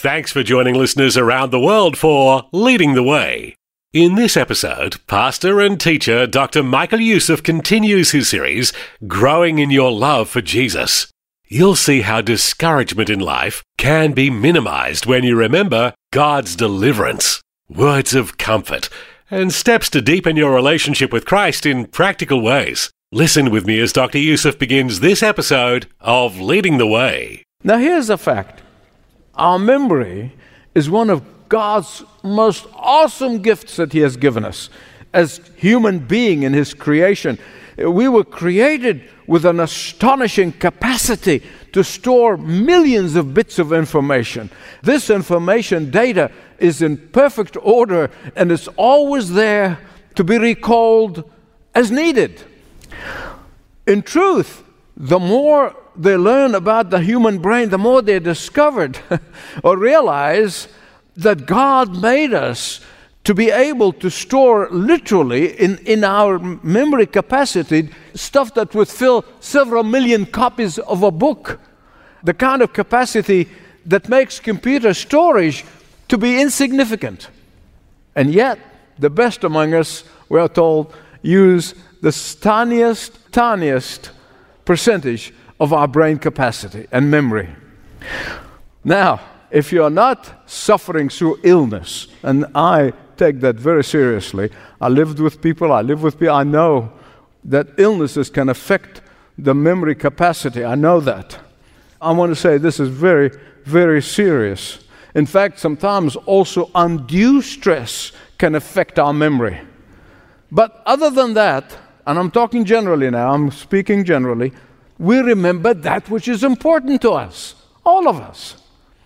Thanks for joining listeners around the world for Leading the Way. In this episode, pastor and teacher Dr. Michael Youssef continues his series, Growing in Your Love for Jesus. You'll see how discouragement in life can be minimized when you remember God's deliverance, words of comfort, and steps to deepen your relationship with Christ in practical ways. Listen with me as Dr. Youssef begins this episode of Leading the Way. Now here's a fact. Our memory is one of God's most awesome gifts that He has given us as human being in His creation. We were created with an astonishing capacity to store millions of bits of information. This information data is in perfect order and it's always there to be recalled as needed. In truth, the more they learn about the human brain, the more they discovered or realize that God made us to be able to store literally in our memory capacity stuff that would fill several million copies of a book, the kind of capacity that makes computer storage to be insignificant. And yet, the best among us, we are told, use the tiniest percentage of our brain capacity and memory. Now, if you're not suffering through illness, and I take that very seriously, I live with people, I know that illnesses can affect the memory capacity, I know that. I want to say this is very, very serious. In fact, sometimes also undue stress can affect our memory. But other than that, and I'm speaking generally, we remember that which is important to us, all of us.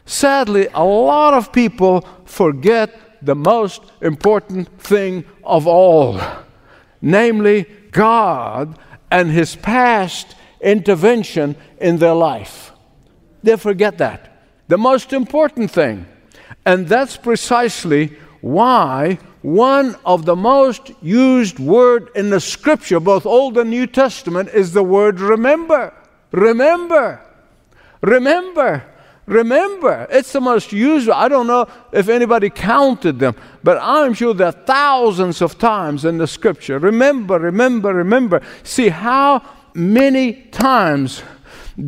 Sadly, a lot of people forget the most important thing of all, namely God and His past intervention in their life. They forget that, the most important thing. And that's precisely why one of the most used word in the Scripture, both Old and New Testament, is the word remember. Remember. Remember. Remember. It's the most used. I don't know if anybody counted them, but I'm sure there are thousands of times in the Scripture. Remember, remember, remember. See, how many times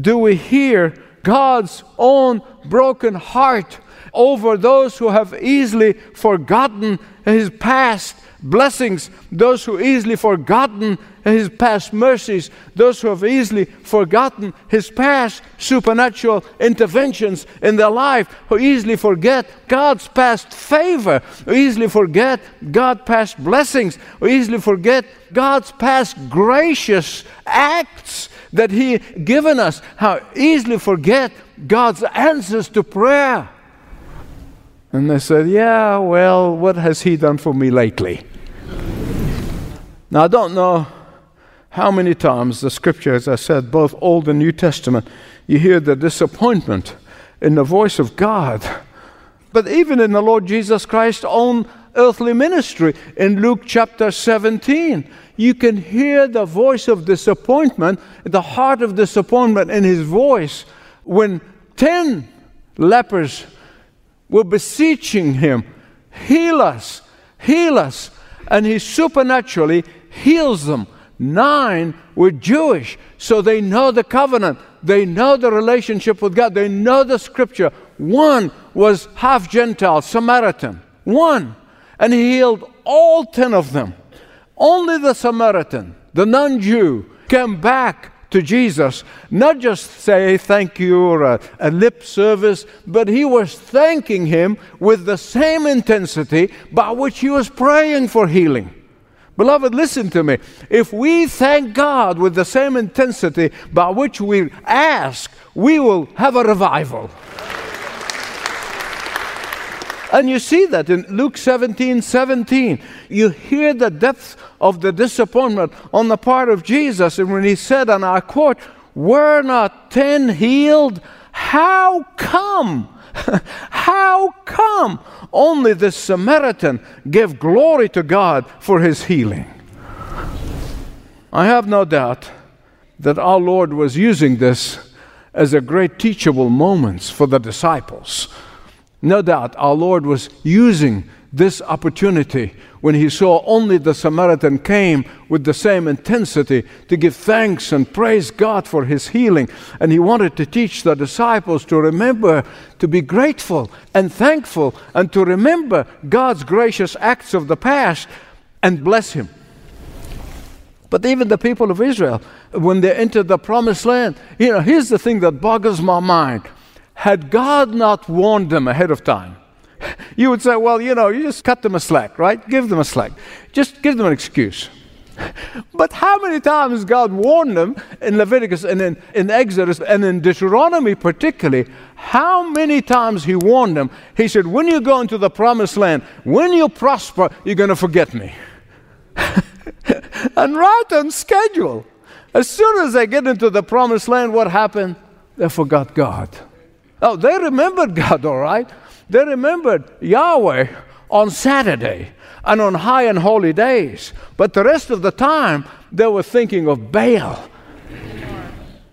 do we hear God's own broken heart over those who have easily forgotten His past blessings, those who easily forgotten His past mercies, those who have easily forgotten His past supernatural interventions in their life, who easily forget God's past favor, who easily forget God's past blessings, who easily forget God's past gracious acts that He given us, how easily forget God's answers to prayer. And they said, yeah, well, what has He done for me lately? Now, I don't know how many times the Scripture, as I said, both Old and New Testament, you hear the disappointment in the voice of God. But even in the Lord Jesus Christ's own earthly ministry, in Luke chapter 17, you can hear the voice of disappointment, the heart of disappointment in His voice, when 10 lepers were beseeching Him, heal us, heal us. And He supernaturally heals them. 9 were Jewish, so they know the covenant. They know the relationship with God. They know the Scripture. 1 was half Gentile, Samaritan. 1. And He healed all 10 of them. Only the Samaritan, the non-Jew, came back to Jesus, not just say thank you or a lip service, but he was thanking Him with the same intensity by which he was praying for healing. Beloved, listen to me. If we thank God with the same intensity by which we ask, we will have a revival. And you see that in Luke 17:17. You hear the depth of the disappointment on the part of Jesus. And when he said, and I quote, "Were not 10 healed? How come? How come only this Samaritan gave glory to God for his healing?" I have no doubt that our Lord was using this as a great teachable moment for the disciples. No doubt our Lord was using this opportunity when he saw only the Samaritan came with the same intensity to give thanks and praise God for his healing. And he wanted to teach the disciples to remember to be grateful and thankful and to remember God's gracious acts of the past and bless him. But even the people of Israel, when they entered the promised land, you know, here's the thing that boggles my mind. Had God not warned them ahead of time, you would say, well, you know, you just cut them a slack, right? Give them a slack. Just give them an excuse. But how many times God warned them in Leviticus and in Exodus and in Deuteronomy particularly, how many times he warned them? He said, when you go into the promised land, when you prosper, you're going to forget me. And right on schedule. As soon as they get into the promised land, what happened? They forgot God. Oh, they remembered God, all right. They remembered Yahweh on Saturday and on high and holy days. But the rest of the time, they were thinking of Baal,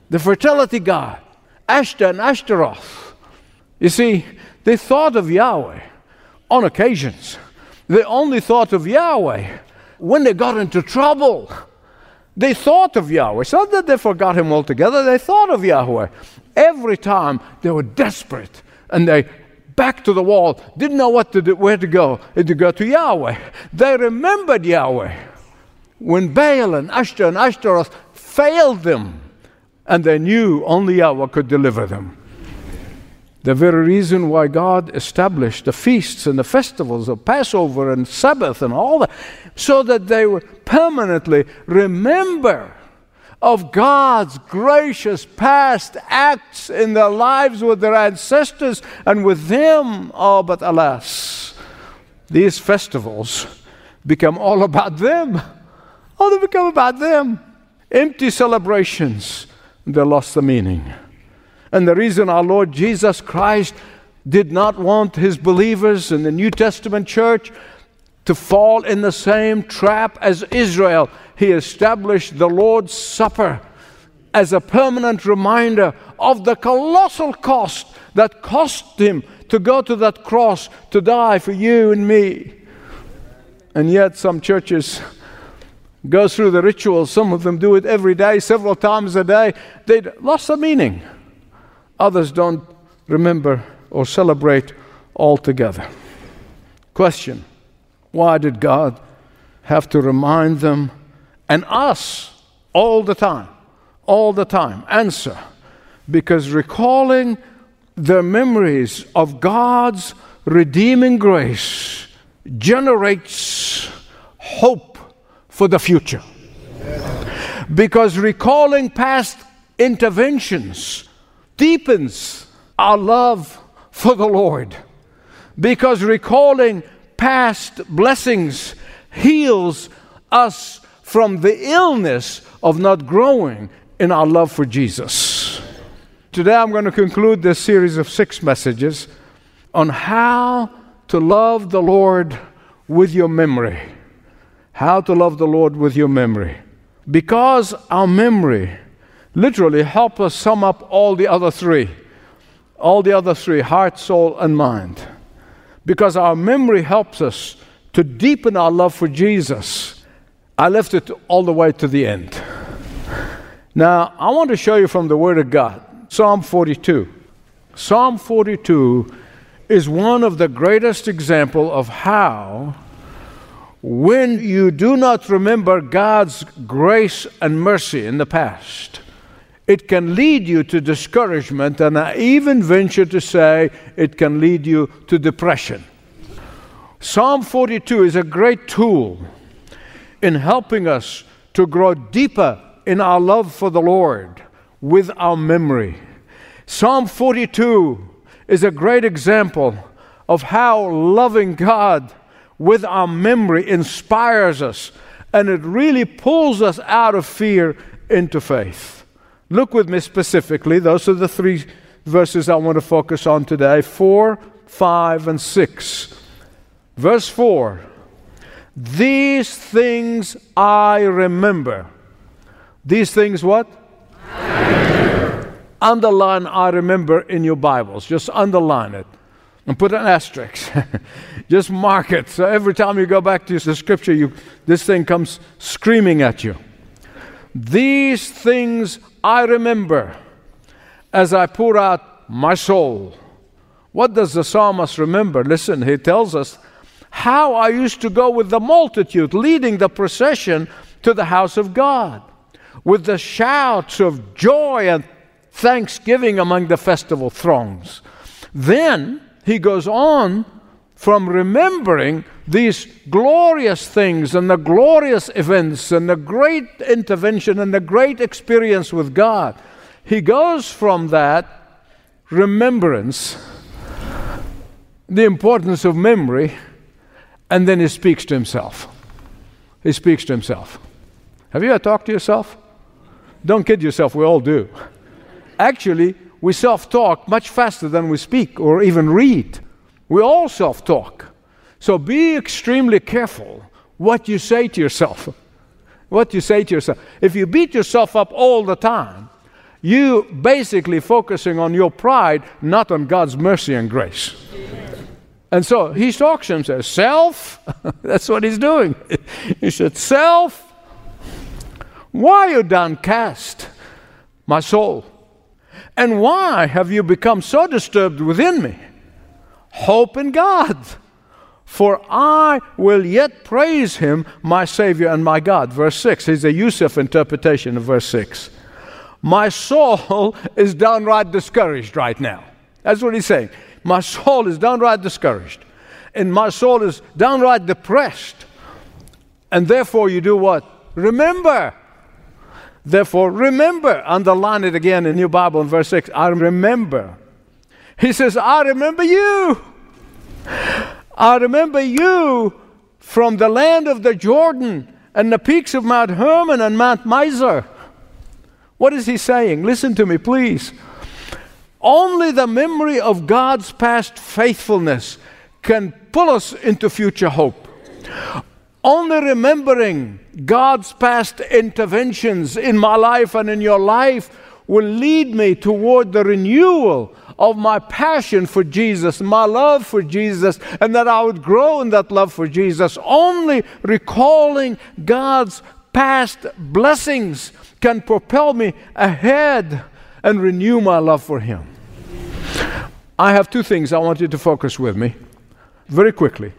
the fertility god, Ashtar and Ashtaroth. You see, they thought of Yahweh on occasions. They only thought of Yahweh when they got into trouble. They thought of Yahweh. It's not that they forgot him altogether. They thought of Yahweh. Every time they were desperate and they back to the wall, didn't know what to do, where to go, and to go to Yahweh. They remembered Yahweh when Baal and Ashtar and Ashtaroth failed them, and they knew only Yahweh could deliver them. The very reason why God established the feasts and the festivals of Passover and Sabbath and all that, so that they would permanently remember of God's gracious past acts in their lives with their ancestors and with them. Oh, but alas, these festivals become all about them. Oh, they become about them. Empty celebrations. They lost the meaning. And the reason our Lord Jesus Christ did not want his believers in the New Testament church to fall in the same trap as Israel, he established the Lord's Supper as a permanent reminder of the colossal cost that cost him to go to that cross to die for you and me. And yet some churches go through the rituals. Some of them do it every day, several times a day. They lost the meaning. Others don't remember or celebrate altogether. Question: why did God have to remind them and us all the time? All the time. Answer: because recalling their memories of God's redeeming grace generates hope for the future. Because recalling past interventions deepens our love for the Lord. Because recalling past blessings heals us from the illness of not growing in our love for Jesus. Today I'm going to conclude this series of 6 messages on how to love the Lord with your memory. How to love the Lord with your memory. Because our memory literally helps us sum up all the other three. All the other three: heart, soul, and mind. Because our memory helps us to deepen our love for Jesus. I left it all the way to the end. Now, I want to show you from the Word of God, Psalm 42. Psalm 42 is one of the greatest examples of how, when you do not remember God's grace and mercy in the past, it can lead you to discouragement, and I even venture to say it can lead you to depression. Psalm 42 is a great tool in helping us to grow deeper in our love for the Lord with our memory. Psalm 42 is a great example of how loving God with our memory inspires us, and it really pulls us out of fear into faith. Look with me specifically. Those are the three verses I want to focus on today, 4, 5, and 6. Verse 4, these things I remember. These things what? I remember. Underline I remember in your Bibles. Just underline it and put an asterisk. Just mark it. So every time you go back to the scripture, this thing comes screaming at you. These things I remember as I pour out my soul. What does the psalmist remember? Listen, he tells us how I used to go with the multitude, leading the procession to the house of God, with the shouts of joy and thanksgiving among the festival throngs. Then he goes on from remembering these glorious things and the glorious events and the great intervention and the great experience with God. He goes from that remembrance, the importance of memory, and then he speaks to himself. He speaks to himself. Have you ever talked to yourself? Don't kid yourself, we all do. Actually, we self-talk much faster than we speak or even read. We all self-talk. So be extremely careful what you say to yourself. What you say to yourself. If you beat yourself up all the time, you basically focusing on your pride, not on God's mercy and grace. Amen. And so he talks to himself, self, that's what he's doing. He said, self, why are you downcast, my soul? And why have you become so disturbed within me? Hope in God, for I will yet praise him, my Savior and my God. Verse 6, he's a Youssef interpretation of verse 6. My soul is downright discouraged right now. That's what he's saying. My soul is downright discouraged. And my soul is downright depressed. And therefore you do what? Remember. Therefore, remember. Underline it again in your Bible in verse 6. I remember. He says, I remember you. I remember you from the land of the Jordan and the peaks of Mount Hermon and Mount Mizar. What is he saying? Listen to me, please. Only the memory of God's past faithfulness can pull us into future hope. Only remembering God's past interventions in my life and in your life will lead me toward the renewal of my passion for Jesus, my love for Jesus, and that I would grow in that love for Jesus. Only recalling God's past blessings can propel me ahead and renew my love for him. I have two things I want you to focus with me very quickly.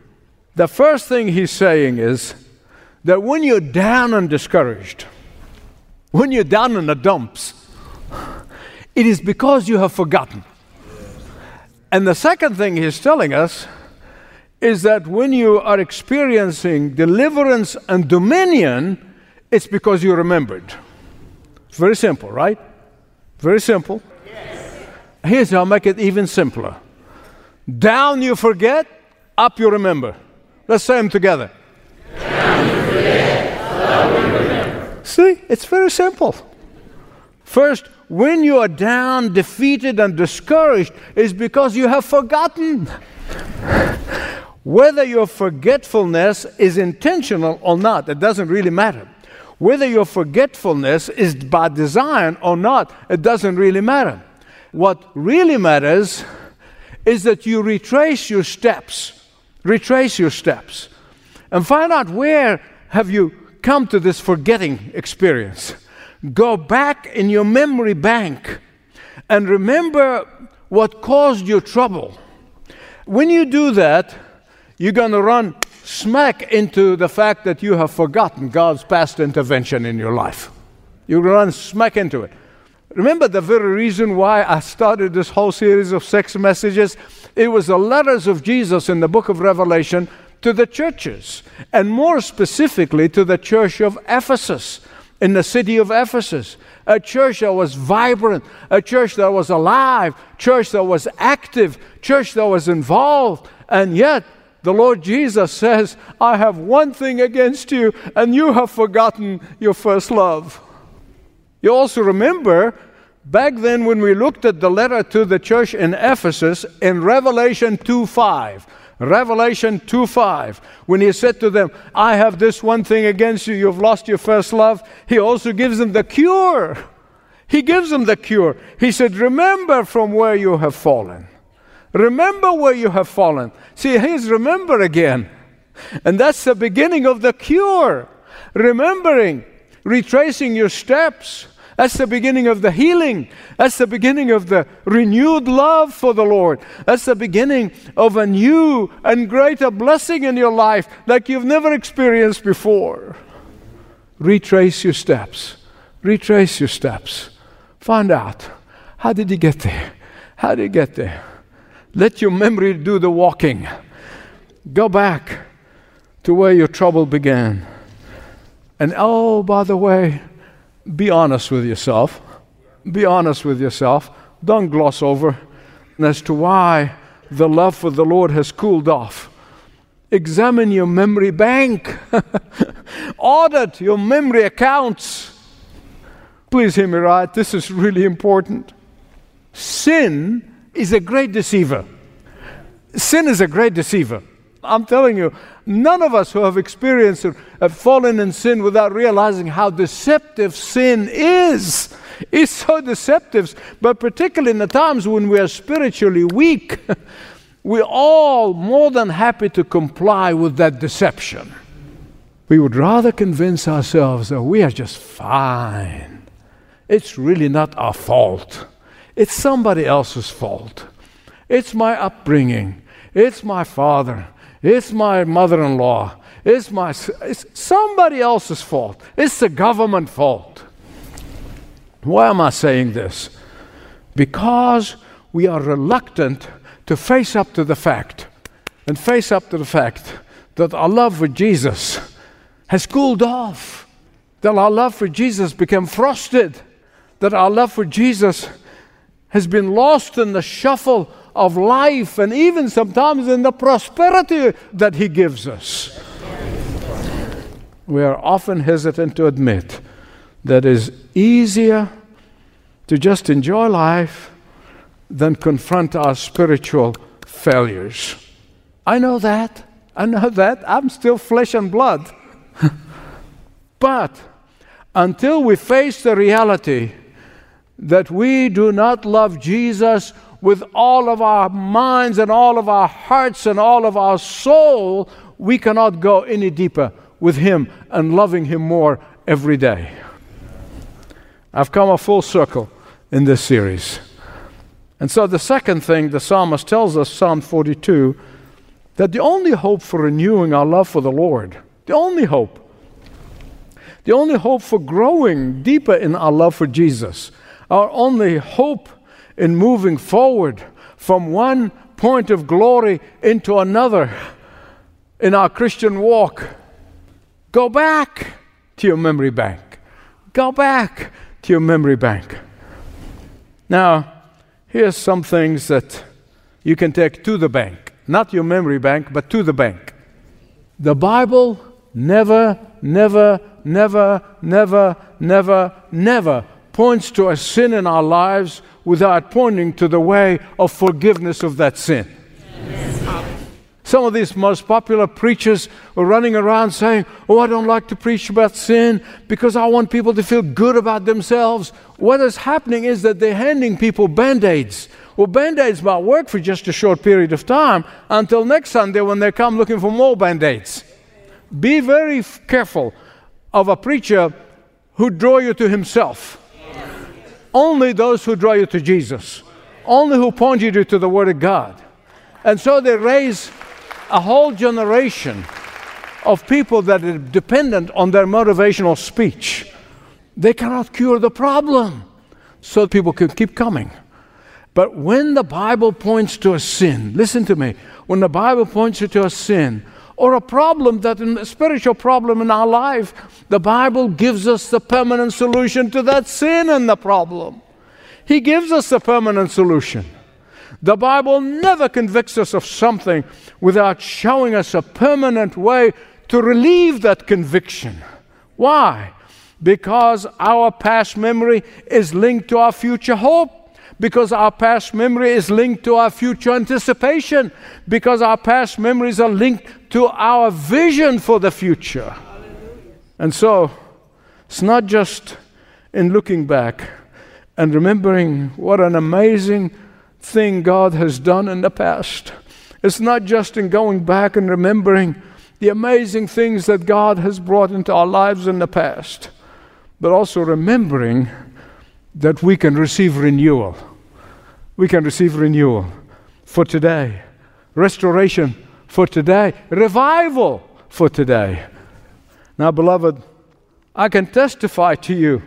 The first thing he's saying is that when you're down and discouraged, when you're down in the dumps, it is because you have forgotten. And the second thing he's telling us is that when you are experiencing deliverance and dominion, it's because you remembered. Very simple, right? Very simple. Yes. Here's how I make it even simpler. Down you forget, up you remember. Let's say them together. Down you forget, up you remember. See, it's very simple. First, when you are down, defeated, and discouraged, it's because you have forgotten. Whether your forgetfulness is intentional or not, it doesn't really matter. Whether your forgetfulness is by design or not, it doesn't really matter. What really matters is that you retrace your steps, and find out where have you come to this forgetting experience. Go back in your memory bank and remember what caused you trouble. When you do that, you're going to run smack into the fact that you have forgotten God's past intervention in your life. You run smack into it. Remember the very reason why I started this whole series of sex messages? It was the letters of Jesus in the book of Revelation to the churches, and more specifically to the church of Ephesus. in the city of Ephesus, a church that was vibrant, a church that was alive, church that was active, church that was involved. And yet, the Lord Jesus says, I have one thing against you, and you have forgotten your first love. You also remember, back then when we looked at the letter to the church in Ephesus, in Revelation 2:5, Revelation 2:5, when he said to them, I have this one thing against you, you've lost your first love, he also gives them the cure. He gives them the cure. He said, remember from where you have fallen. Remember where you have fallen. See, he's remember again. And that's the beginning of the cure. Remembering, retracing your steps. That's the beginning of the healing. That's the beginning of the renewed love for the Lord. That's the beginning of a new and greater blessing in your life like you've never experienced before. Retrace your steps. Retrace your steps. Find out, how did you get there? How did you get there? Let your memory do the walking. Go back to where your trouble began. And oh, by the way, be honest with yourself. Be honest with yourself. Don't gloss over as to why the love for the Lord has cooled off. Examine your memory bank. Audit your memory accounts. Please hear me right. This is really important. Sin is a great deceiver. Sin is a great deceiver. I'm telling you, none of us who have experienced it have fallen in sin without realizing how deceptive sin is. It's so deceptive, but particularly in the times when we are spiritually weak, we're all more than happy to comply with that deception. We would rather convince ourselves that we are just fine. It's really not our fault. It's somebody else's fault. It's my upbringing. It's my father. It's my mother-in-law. It's somebody else's fault. It's the government fault. Why am I saying this? Because we are reluctant to face up to the fact, and face up to the fact that our love for Jesus has cooled off, that our love for Jesus became frosted, that our love for Jesus has been lost in the shuffle of life and even sometimes in the prosperity that he gives us. We are often hesitant to admit that it is easier to just enjoy life than confront our spiritual failures. I know that. I know that. I'm still flesh and blood. But until we face the reality that we do not love Jesus with all of our minds and all of our hearts and all of our soul, we cannot go any deeper with Him and loving Him more every day. I've come a full circle in this series. And so the second thing the psalmist tells us, Psalm 42, that the only hope for renewing our love for the Lord, the only hope for growing deeper in our love for Jesus, our only hope in moving forward from one point of glory into another in our Christian walk. Go back to your memory bank. Go back to your memory bank. Now, here's some things that you can take to the bank. Not your memory bank, but to the bank. The Bible never, never, never, never, never, never points to a sin in our lives without pointing to the way of forgiveness of that sin. Yes. Some of these most popular preachers are running around saying, oh, I don't like to preach about sin because I want people to feel good about themselves. What is happening is that they're handing people Band-Aids. Well, Band-Aids might work for just a short period of time until next Sunday when they come looking for more Band-Aids. Be very careful of a preacher who draw you to himself. Only those who draw you to Jesus, only who point you to the Word of God. And so they raise a whole generation of people that are dependent on their motivational speech. They cannot cure the problem, so people can keep coming. But when the Bible points to a sin, listen to me, when the Bible points you to a sin or a problem, that a spiritual problem in our life, the Bible gives us the permanent solution to that sin and the problem. He gives us the permanent solution. The Bible never convicts us of something without showing us a permanent way to relieve that conviction. Why? Because our past memory is linked to our future hope. Because our past memory is linked to our future anticipation. Because our past memories are linked to our vision for the future. Hallelujah. And so, it's not just in looking back and remembering what an amazing thing God has done in the past. It's not just in going back and remembering the amazing things that God has brought into our lives in the past, but also remembering that we can receive renewal. We can receive renewal for today, restoration for today, revival for today. Now, beloved, I can testify to you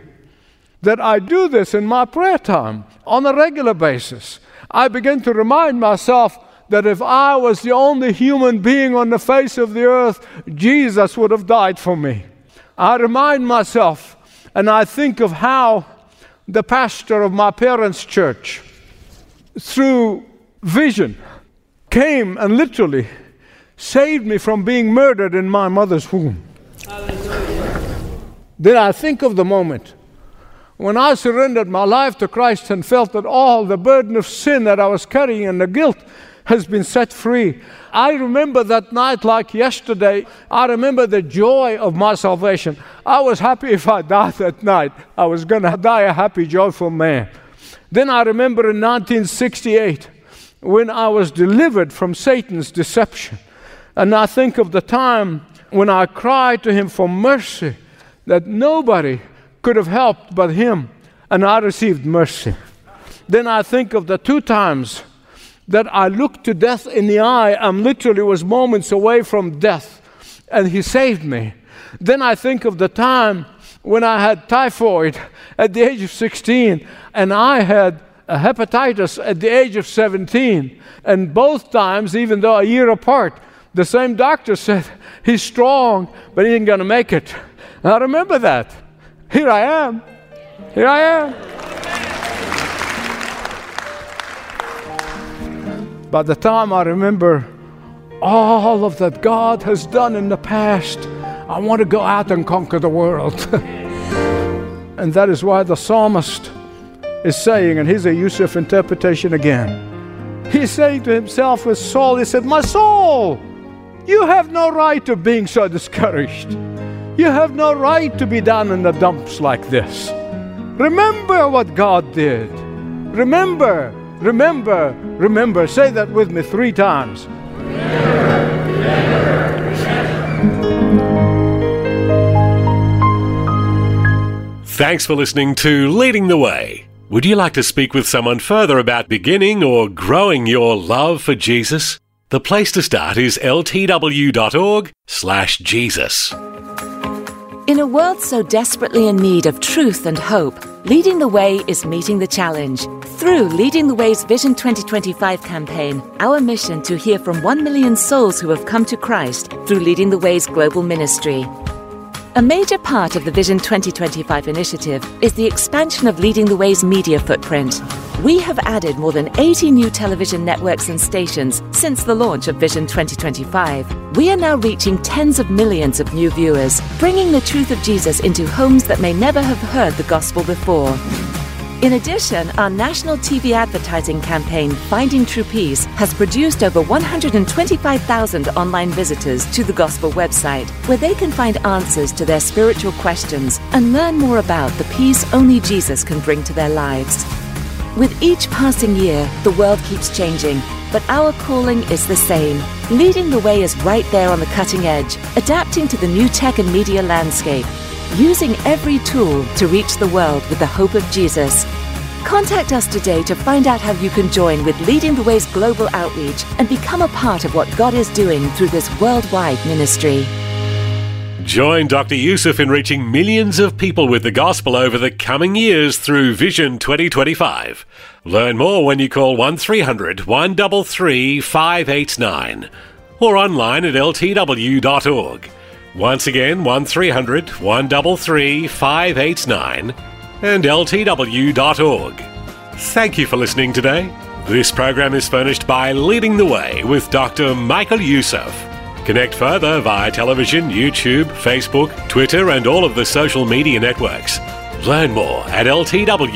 that I do this in my prayer time on a regular basis. I begin to remind myself that if I was the only human being on the face of the earth, Jesus would have died for me. I remind myself, and I think of how the pastor of my parents' church, through vision, came and literally saved me from being murdered in my mother's womb. Hallelujah. Then I think of the moment when I surrendered my life to Christ and felt that all the burden of sin that I was carrying and the guilt has been set free. I remember that night like yesterday. I remember the joy of my salvation. I was happy if I died that night. I was going to die a happy, joyful man. Then I remember in 1968 when I was delivered from Satan's deception. And I think of the time when I cried to him for mercy that nobody could have helped but him. And I received mercy. Then I think of the two times that I looked to death in the eye. I'm literally was moments away from death, and he saved me. Then I think of the time when I had typhoid at the age of 16, and I had hepatitis at the age of 17. And both times, even though a year apart, the same doctor said, he's strong, but he ain't gonna make it. And I remember that. Here I am. Here I am. By the time I remember all of that God has done in the past, I want to go out and conquer the world. And that is why the psalmist is saying, and here's a Youssef interpretation again. He's saying to himself with Saul, he said, my soul, you have no right of being so discouraged. You have no right to be down in the dumps like this. Remember what God did. Remember. Remember, remember. Say that with me 3 times. Remember, remember, remember. Thanks for listening to Leading the Way. Would you like to speak with someone further about beginning or growing your love for Jesus? The place to start is ltw.org/Jesus. In a world so desperately in need of truth and hope, Leading the Way is meeting the challenge. Through Leading the Way's Vision 2025 campaign, our mission to hear from 1 million souls who have come to Christ through Leading the Way's global ministry. A major part of the Vision 2025 initiative is the expansion of Leading the Way's media footprint. We have added more than 80 new television networks and stations since the launch of Vision 2025. We are now reaching tens of millions of new viewers, bringing the truth of Jesus into homes that may never have heard the gospel before. In addition, our national TV advertising campaign, Finding True Peace, has produced over 125,000 online visitors to the gospel website, where they can find answers to their spiritual questions and learn more about the peace only Jesus can bring to their lives. With each passing year, the world keeps changing, but our calling is the same. Leading the Way is right there on the cutting edge, adapting to the new tech and media landscape, using every tool to reach the world with the hope of Jesus. Contact us today to find out how you can join with Leading the Way's global outreach and become a part of what God is doing through this worldwide ministry. Join Dr. Youssef in reaching millions of people with the gospel over the coming years through Vision 2025. Learn more when you call 1300 133 589. or online at ltw.org. Once again, 1300 133 589 and ltw.org. Thank you for listening today. This program is furnished by Leading the Way with Dr. Michael Youssef. Connect further via television, YouTube, Facebook, Twitter, and all of the social media networks. Learn more at ltw.org.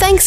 Thanks